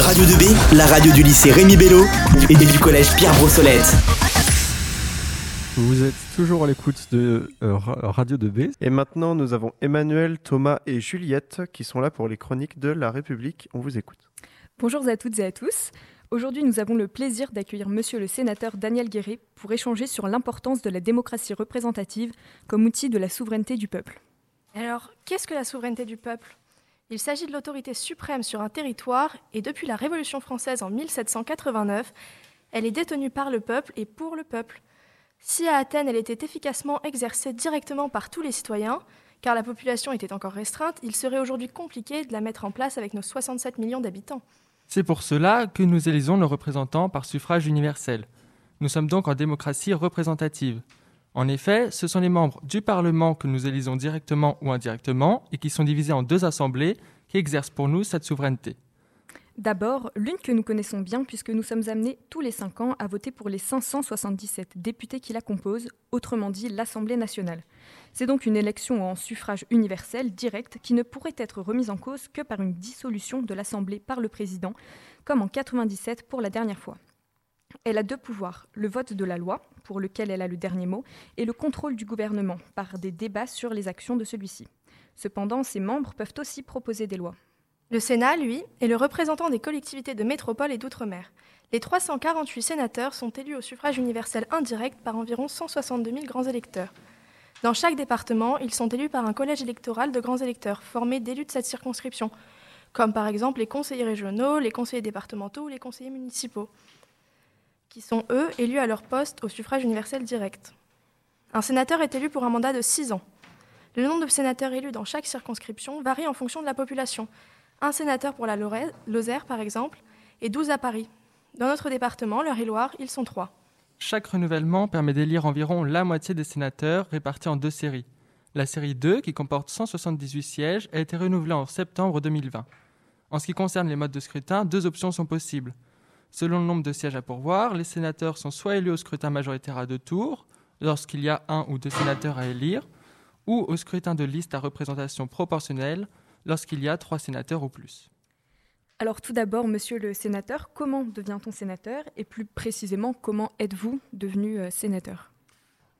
Radio2B, la radio du lycée Rémi Bello et du collège Pierre Brossolette. Vous êtes toujours à l'écoute de Radio2B. Et maintenant, nous avons Emmanuelle, Thomas et Juliette qui sont là pour les Chroniques de la République. On vous écoute. Bonjour à toutes et à tous. Aujourd'hui, nous avons le plaisir d'accueillir Monsieur le sénateur Daniel Guéret pour échanger sur l'importance de la démocratie représentative comme outil de la souveraineté du peuple. Alors, qu'est-ce que la souveraineté du peuple ? Il s'agit de l'autorité suprême sur un territoire et depuis la Révolution française en 1789, elle est détenue par le peuple et pour le peuple. Si à Athènes, elle était efficacement exercée directement par tous les citoyens, car la population était encore restreinte, il serait aujourd'hui compliqué de la mettre en place avec nos 67 millions d'habitants. C'est pour cela que nous élisons nos représentants par suffrage universel. Nous sommes donc en démocratie représentative. En effet, ce sont les membres du Parlement que nous élisons directement ou indirectement et qui sont divisés en deux assemblées qui exercent pour nous cette souveraineté. D'abord, l'une que nous connaissons bien puisque nous sommes amenés tous les 5 ans à voter pour les 577 députés qui la composent, autrement dit l'Assemblée nationale. C'est donc une élection en suffrage universel direct qui ne pourrait être remise en cause que par une dissolution de l'Assemblée par le président, comme en 1997 pour la dernière fois. Elle a deux pouvoirs, le vote de la loi, pour lequel elle a le dernier mot, et le contrôle du gouvernement par des débats sur les actions de celui-ci. Cependant, ses membres peuvent aussi proposer des lois. Le Sénat, lui, est le représentant des collectivités de métropole et d'outre-mer. Les 348 sénateurs sont élus au suffrage universel indirect par environ 162 000 grands électeurs. Dans chaque département, ils sont élus par un collège électoral de grands électeurs, formés d'élus de cette circonscription, comme par exemple les conseillers régionaux, les conseillers départementaux ou les conseillers municipaux, qui sont, eux, élus à leur poste au suffrage universel direct. Un sénateur est élu pour un mandat de 6 ans. Le nombre de sénateurs élus dans chaque circonscription varie en fonction de la population. Un sénateur pour la Lozère, par exemple, et 12 à Paris. Dans notre département, l'Eure-et-Loir, ils sont 3. Chaque renouvellement permet d'élire environ la moitié des sénateurs répartis en deux séries. La série 2, qui comporte 178 sièges, a été renouvelée en septembre 2020. En ce qui concerne les modes de scrutin, deux options sont possibles. Selon le nombre de sièges à pourvoir, les sénateurs sont soit élus au scrutin majoritaire à 2 tours, lorsqu'il y a 1 ou 2 sénateurs à élire, ou au scrutin de liste à représentation proportionnelle, lorsqu'il y a 3 sénateurs ou plus. Alors tout d'abord, monsieur le sénateur, comment devient-on sénateur et plus précisément, comment êtes-vous devenu sénateur ?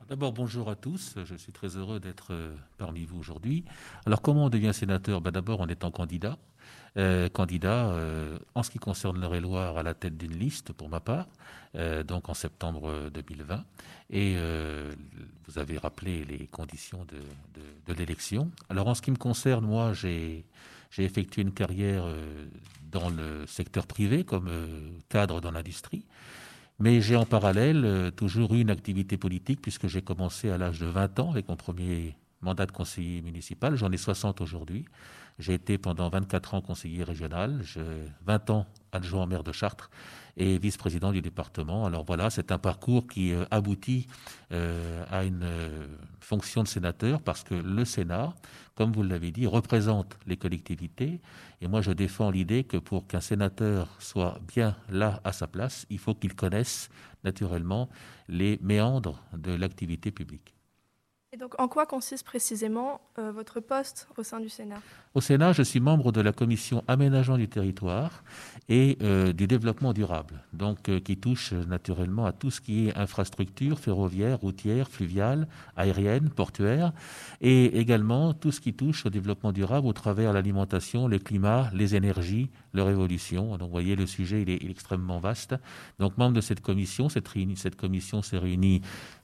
D'abord, bonjour à tous. Je suis très heureux d'être parmi vous aujourd'hui. Alors, comment on devient sénateur ? D'abord, en étant candidat. En ce qui concerne l'Eure-et-Loir, à la tête d'une liste, pour ma part, donc en septembre 2020. Et vous avez rappelé les conditions de l'élection. Alors, en ce qui me concerne, moi, j'ai effectué une carrière dans le secteur privé comme cadre dans l'industrie. Mais j'ai en parallèle toujours eu une activité politique puisque j'ai commencé à l'âge de 20 ans avec mon premier mandat de conseiller municipal. J'en ai 60 aujourd'hui. J'ai été pendant 24 ans conseiller régional, 20 ans adjoint au maire de Chartres et vice-président du département. Alors voilà, c'est un parcours qui aboutit à une fonction de sénateur parce que le Sénat, comme vous l'avez dit, représente les collectivités. Et moi, je défends l'idée que pour qu'un sénateur soit bien là à sa place, il faut qu'il connaisse naturellement les méandres de l'activité publique. Et donc, en quoi consiste précisément votre poste au sein du Sénat ? Au Sénat, je suis membre de la commission aménagement du territoire et du développement durable, donc qui touche naturellement à tout ce qui est infrastructure ferroviaire, routière, fluviale, aérienne, portuaire, et également tout ce qui touche au développement durable au travers l'alimentation, le climat, les énergies, leur évolution. Donc, vous voyez, le sujet il est extrêmement vaste. Donc, membre de cette commission, cette commission s'est réunie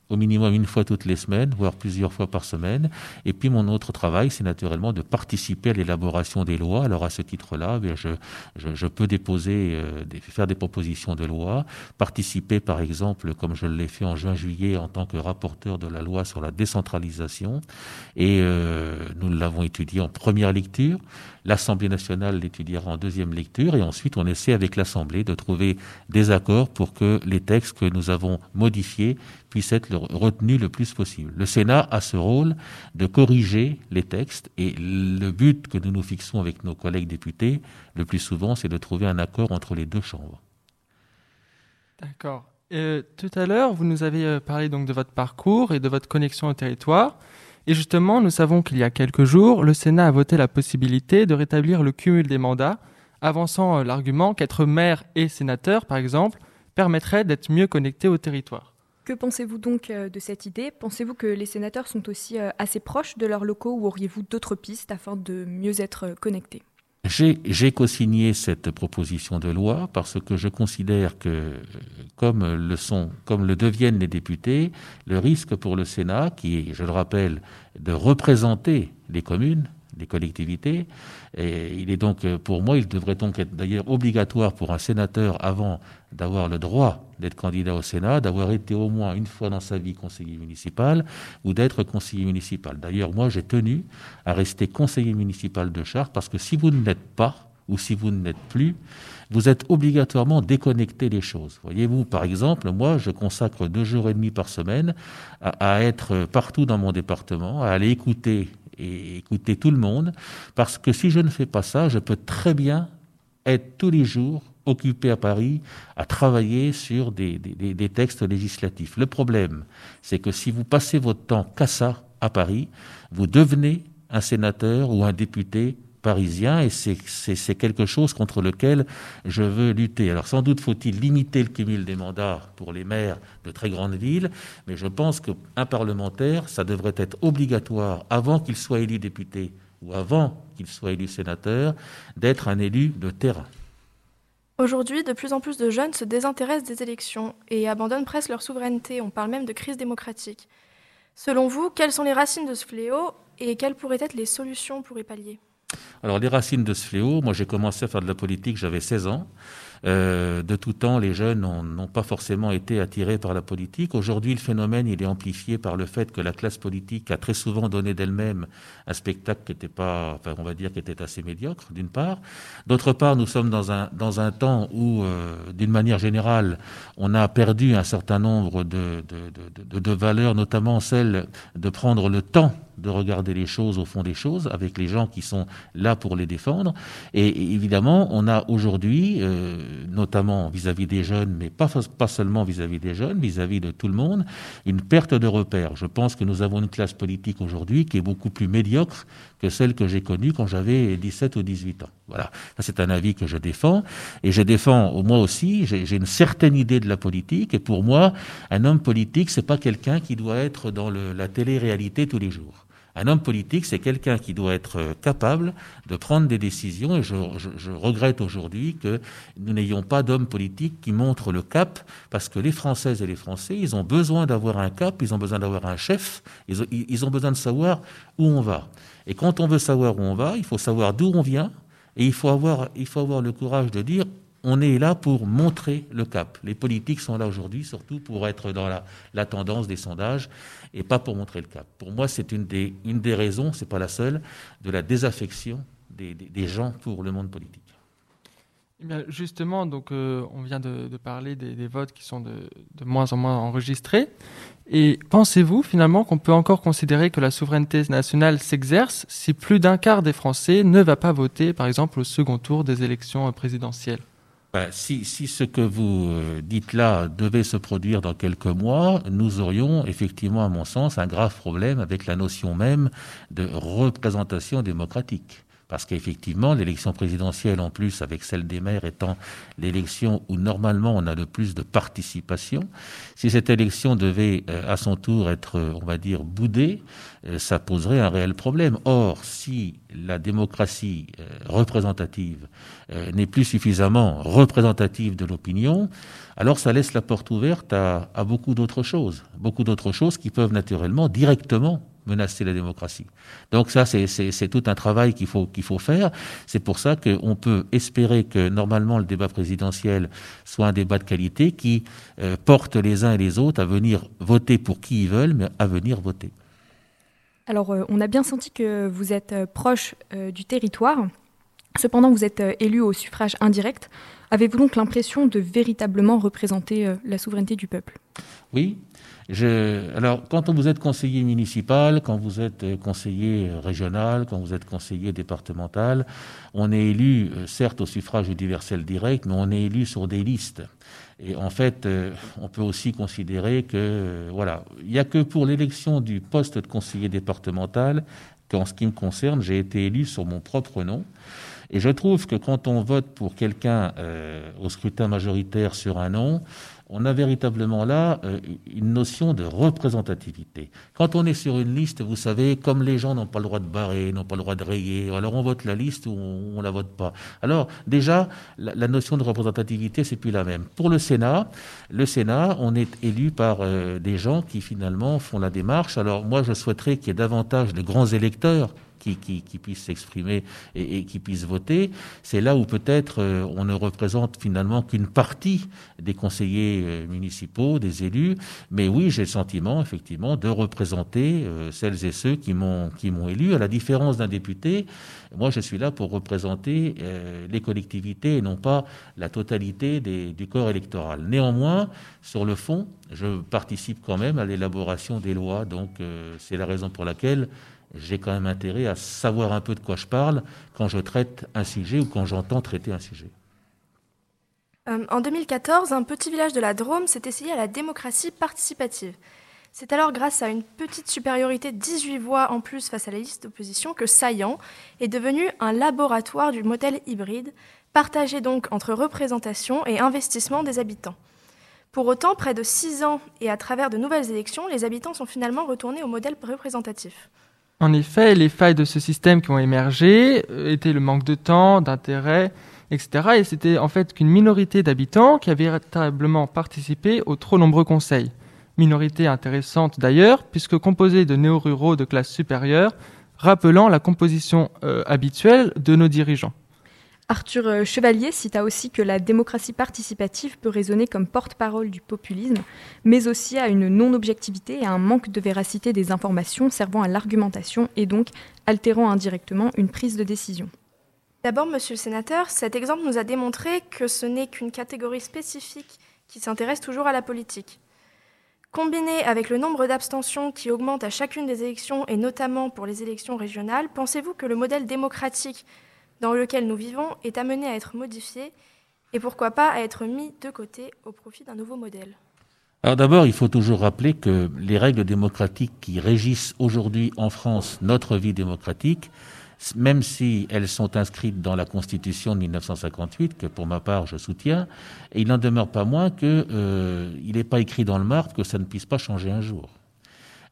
au minimum une fois toutes les semaines, voire plusieurs fois par semaine. Et puis mon autre travail, c'est naturellement de participer à l'élaboration des lois. Alors à ce titre-là, je peux déposer, faire des propositions de loi, participer par exemple, comme je l'ai fait en juin-juillet, en tant que rapporteur de la loi sur la décentralisation. Et nous l'avons étudié en première lecture. L'Assemblée nationale l'étudiera en deuxième lecture. Et ensuite, on essaie avec l'Assemblée de trouver des accords pour que les textes que nous avons modifiés puissent être retenu le plus possible. Le Sénat a ce rôle de corriger les textes et le but que nous nous fixons avec nos collègues députés, le plus souvent, c'est de trouver un accord entre les deux chambres. D'accord. Tout à l'heure, vous nous avez parlé donc de votre parcours et de votre connexion au territoire. Et justement, nous savons qu'il y a quelques jours, le Sénat a voté la possibilité de rétablir le cumul des mandats avançant l'argument qu'être maire et sénateur, par exemple, permettrait d'être mieux connecté au territoire. Que pensez-vous donc de cette idée ? Pensez-vous que les sénateurs sont aussi assez proches de leurs locaux ou auriez-vous d'autres pistes afin de mieux être connectés ? J'ai co-signé cette proposition de loi parce que je considère que, comme le deviennent les députés, le risque pour le Sénat, qui est, je le rappelle, de représenter les communes, des collectivités. Et il est donc, pour moi, il devrait donc être d'ailleurs obligatoire pour un sénateur, avant d'avoir le droit d'être candidat au Sénat, d'avoir été au moins une fois dans sa vie conseiller municipal ou d'être conseiller municipal. D'ailleurs, moi, j'ai tenu à rester conseiller municipal de Chartres parce que si vous ne l'êtes pas, ou si vous ne l'êtes plus, vous êtes obligatoirement déconnecté des choses. Voyez-vous, par exemple, moi, je consacre 2 jours et demi par semaine à être partout dans mon département, à aller écouter tout le monde, parce que si je ne fais pas ça, je peux très bien être tous les jours occupé à Paris à travailler sur des textes législatifs. Le problème, c'est que si vous passez votre temps qu'à ça à Paris, vous devenez un sénateur ou un député parisien, et c'est quelque chose contre lequel je veux lutter. Alors sans doute faut-il limiter le cumul des mandats pour les maires de très grandes villes, mais je pense qu'un parlementaire, ça devrait être obligatoire, avant qu'il soit élu député ou avant qu'il soit élu sénateur, d'être un élu de terrain. Aujourd'hui, de plus en plus de jeunes se désintéressent des élections et abandonnent presque leur souveraineté. On parle même de crise démocratique. Selon vous, quelles sont les racines de ce fléau et quelles pourraient être les solutions pour y pallier ? Alors les racines de ce fléau, moi j'ai commencé à faire de la politique, j'avais 16 ans. De tout temps, les jeunes n'ont pas forcément été attirés par la politique. Aujourd'hui, le phénomène, il est amplifié par le fait que la classe politique a très souvent donné d'elle-même un spectacle qui était assez médiocre, d'une part. D'autre part, nous sommes dans un temps où, d'une manière générale, on a perdu un certain nombre de valeurs, notamment celle de prendre le temps de regarder les choses au fond des choses, avec les gens qui sont là pour les défendre. Et évidemment, on a aujourd'hui, notamment vis-à-vis des jeunes, mais pas seulement vis-à-vis des jeunes, vis-à-vis de tout le monde, une perte de repères. Je pense que nous avons une classe politique aujourd'hui qui est beaucoup plus médiocre que celle que j'ai connue quand j'avais 17 ou 18 ans. Voilà, ça c'est un avis que je défends. Et je défends, moi aussi, j'ai une certaine idée de la politique. Et pour moi, un homme politique, c'est pas quelqu'un qui doit être dans la télé-réalité tous les jours. Un homme politique, c'est quelqu'un qui doit être capable de prendre des décisions. Et je regrette aujourd'hui que nous n'ayons pas d'hommes politiques qui montrent le cap, parce que les Françaises et les Français, ils ont besoin d'avoir un cap, ils ont besoin d'avoir un chef, ils ont besoin de savoir où on va. Et quand on veut savoir où on va, il faut savoir d'où on vient, et il faut avoir le courage de dire... On est là pour montrer le cap. Les politiques sont là aujourd'hui surtout pour être dans la tendance des sondages et pas pour montrer le cap. Pour moi, c'est une des raisons, c'est pas la seule, de la désaffection des gens pour le monde politique. Eh bien, justement, donc, on vient de parler des votes qui sont de moins en moins enregistrés. Et pensez-vous finalement qu'on peut encore considérer que la souveraineté nationale s'exerce si plus d'un quart des Français ne va pas voter, par exemple, au second tour des élections présidentielles ? Si ce que vous dites là devait se produire dans quelques mois, nous aurions effectivement, à mon sens, un grave problème avec la notion même de représentation démocratique. Parce qu'effectivement, l'élection présidentielle, en plus, avec celle des maires étant l'élection où normalement on a le plus de participation, si cette élection devait à son tour être, on va dire, boudée, ça poserait un réel problème. Or, si la démocratie représentative n'est plus suffisamment représentative de l'opinion, alors ça laisse la porte ouverte à beaucoup d'autres choses qui peuvent naturellement, directement, menacer la démocratie. Donc ça, c'est tout un travail qu'il faut faire. C'est pour ça qu'on peut espérer que, normalement, le débat présidentiel soit un débat de qualité qui porte les uns et les autres à venir voter pour qui ils veulent, mais à venir voter. Alors, on a bien senti que vous êtes proche du territoire. Cependant, vous êtes élu au suffrage indirect. Avez-vous donc l'impression de véritablement représenter la souveraineté du peuple ? Oui. Alors, quand vous êtes conseiller municipal, quand vous êtes conseiller régional, quand vous êtes conseiller départemental, on est élu, certes, au suffrage universel direct, mais on est élu sur des listes. Et en fait, on peut aussi considérer que, voilà, il n'y a que pour l'élection du poste de conseiller départemental qu'en ce qui me concerne, j'ai été élu sur mon propre nom. Et je trouve que quand on vote pour quelqu'un au scrutin majoritaire sur un nom, on a véritablement là une notion de représentativité. Quand on est sur une liste, vous savez, comme les gens n'ont pas le droit de barrer, n'ont pas le droit de rayer, alors on vote la liste ou on la vote pas. Alors déjà, la notion de représentativité, c'est plus la même. Pour le Sénat, on est élu par des gens qui finalement font la démarche. Alors moi, je souhaiterais qu'il y ait davantage de grands électeurs qui puissent s'exprimer et qui puissent voter. C'est là où peut-être on ne représente finalement qu'une partie des conseillers municipaux, des élus. Mais oui, j'ai le sentiment effectivement de représenter celles et ceux qui m'ont élu. À la différence d'un député, moi je suis là pour représenter les collectivités et non pas la totalité du corps électoral. Néanmoins, sur le fond, je participe quand même à l'élaboration des lois. Donc c'est la raison pour laquelle j'ai quand même intérêt à savoir un peu de quoi je parle quand je traite un sujet ou quand j'entends traiter un sujet. En 2014, un petit village de la Drôme s'est essayé à la démocratie participative. C'est alors grâce à une petite supériorité de 18 voix en plus face à la liste d'opposition que Saillans est devenu un laboratoire du modèle hybride, partagé donc entre représentation et investissement des habitants. Pour autant, près de 6 ans et à travers de nouvelles élections, les habitants sont finalement retournés au modèle représentatif. En effet, les failles de ce système qui ont émergé étaient le manque de temps, d'intérêt, etc. Et c'était en fait qu'une minorité d'habitants qui avaient véritablement participé aux trop nombreux conseils. Minorité intéressante d'ailleurs, puisque composée de néo-ruraux de classe supérieure, rappelant la composition habituelle de nos dirigeants. Arthur Chevalier cita aussi que la démocratie participative peut résonner comme porte-parole du populisme, mais aussi à une non-objectivité et à un manque de véracité des informations servant à l'argumentation et donc altérant indirectement une prise de décision. D'abord, monsieur le sénateur, cet exemple nous a démontré que ce n'est qu'une catégorie spécifique qui s'intéresse toujours à la politique. Combiné avec le nombre d'abstentions qui augmente à chacune des élections et notamment pour les élections régionales, pensez-vous que le modèle démocratique dans lequel nous vivons est amené à être modifié et pourquoi pas à être mis de côté au profit d'un nouveau modèle? Alors d'abord, il faut toujours rappeler que les règles démocratiques qui régissent aujourd'hui en France notre vie démocratique, même si elles sont inscrites dans la Constitution de 1958, que pour ma part je soutiens, et il n'en demeure pas moins que il n'est pas écrit dans le marbre que ça ne puisse pas changer un jour.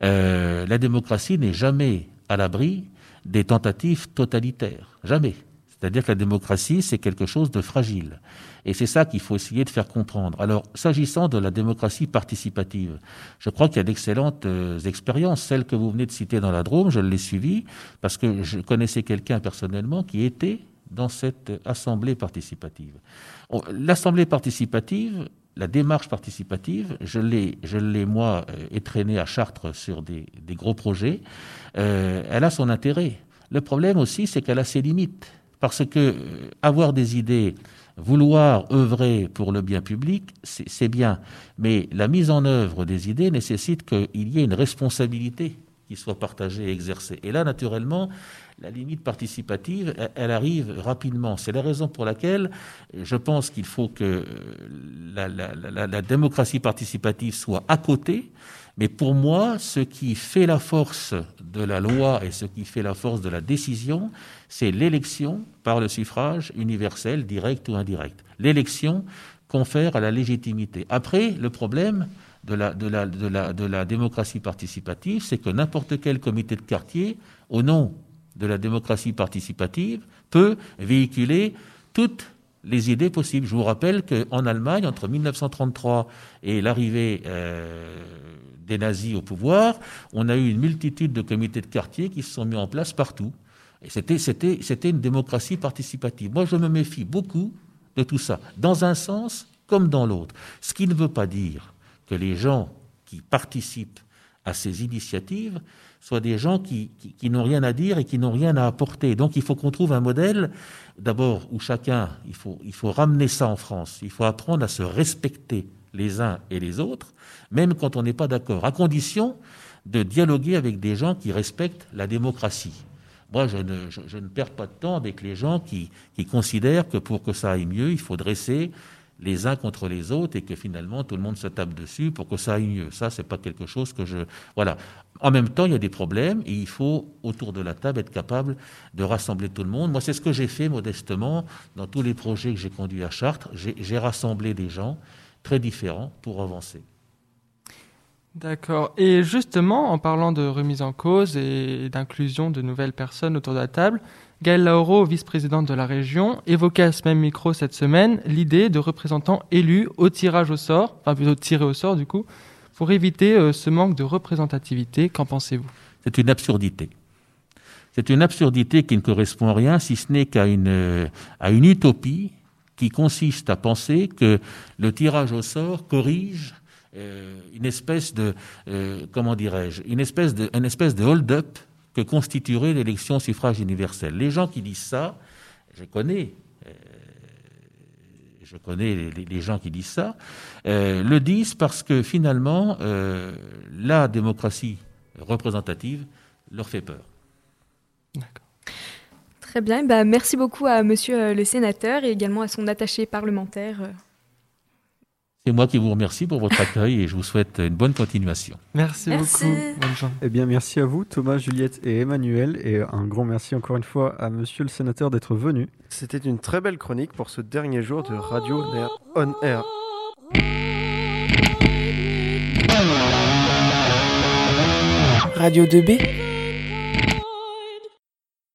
La démocratie n'est jamais à l'abri des tentatives totalitaires, jamais. C'est-à-dire que la démocratie, c'est quelque chose de fragile. Et c'est ça qu'il faut essayer de faire comprendre. Alors, s'agissant de la démocratie participative, je crois qu'il y a d'excellentes expériences. Celle que vous venez de citer dans la Drôme, je l'ai suivie parce que je connaissais quelqu'un personnellement qui était dans cette assemblée participative. L'assemblée participative, la démarche participative, je l'ai moi étrennée à Chartres sur des gros projets. Elle a son intérêt. Le problème aussi, c'est qu'elle a ses limites. Parce que avoir des idées, vouloir œuvrer pour le bien public, c'est bien. Mais la mise en œuvre des idées nécessite qu'il y ait une responsabilité qui soit partagée et exercée. Et là, naturellement, la limite participative, elle arrive rapidement. C'est la raison pour laquelle je pense qu'il faut que la démocratie participative soit à côté. Mais pour moi, ce qui fait la force de la loi et ce qui fait la force de la décision, c'est l'élection par le suffrage universel, direct ou indirect. L'élection confère à la légitimité. Après, le problème de la démocratie participative, c'est que n'importe quel comité de quartier, au nom de la démocratie participative, peut véhiculer toutes les idées possibles. Je vous rappelle qu'en Allemagne, entre 1933 et l'arrivée des nazis au pouvoir, on a eu une multitude de comités de quartier qui se sont mis en place partout. Et c'était une démocratie participative. Moi, je me méfie beaucoup de tout ça, dans un sens comme dans l'autre. Ce qui ne veut pas dire que les gens qui participent à ces initiatives soient des gens qui n'ont rien à dire et qui n'ont rien à apporter. Donc il faut qu'on trouve un modèle, d'abord, où chacun, il faut ramener ça en France, il faut apprendre à se respecter les uns et les autres, même quand on n'est pas d'accord, à condition de dialoguer avec des gens qui respectent la démocratie. Moi, je ne perds pas de temps avec les gens qui considèrent que pour que ça aille mieux, il faut dresser les uns contre les autres et que finalement tout le monde se tape dessus pour que ça aille mieux. Ça, c'est pas quelque chose que je... Voilà. En même temps, il y a des problèmes et il faut, autour de la table, être capable de rassembler tout le monde. Moi, c'est ce que j'ai fait modestement dans tous les projets que j'ai conduits à Chartres. J'ai rassemblé des gens très différents pour avancer. D'accord. Et justement, en parlant de remise en cause et d'inclusion de nouvelles personnes autour de la table, Gaëlle Gaëlro, vice-présidente de la région, évoquait à ce même micro cette semaine l'idée de représentants élus au tirage au sort, enfin plutôt tirés au sort du coup, pour éviter ce manque de représentativité. Qu'en pensez-vous ? C'est une absurdité. C'est une absurdité qui ne correspond à rien, si ce n'est qu'à une utopie qui consiste à penser que le tirage au sort corrige une espèce de une espèce de hold-up que constituerait l'élection au suffrage universel. Les gens qui disent ça, je connais les gens qui disent ça, le disent parce que finalement la démocratie représentative leur fait peur. D'accord. Très bien. Bah, merci beaucoup à Monsieur le Sénateur et également à son attaché parlementaire. C'est moi qui vous remercie pour votre accueil et je vous souhaite une bonne continuation. Merci beaucoup. Bonne journée. Eh bien, merci à vous, Thomas, Juliette et Emmanuelle. Et un grand merci encore une fois à Monsieur le Sénateur d'être venu. C'était une très belle chronique pour ce dernier jour de Radio On Air. Radio2B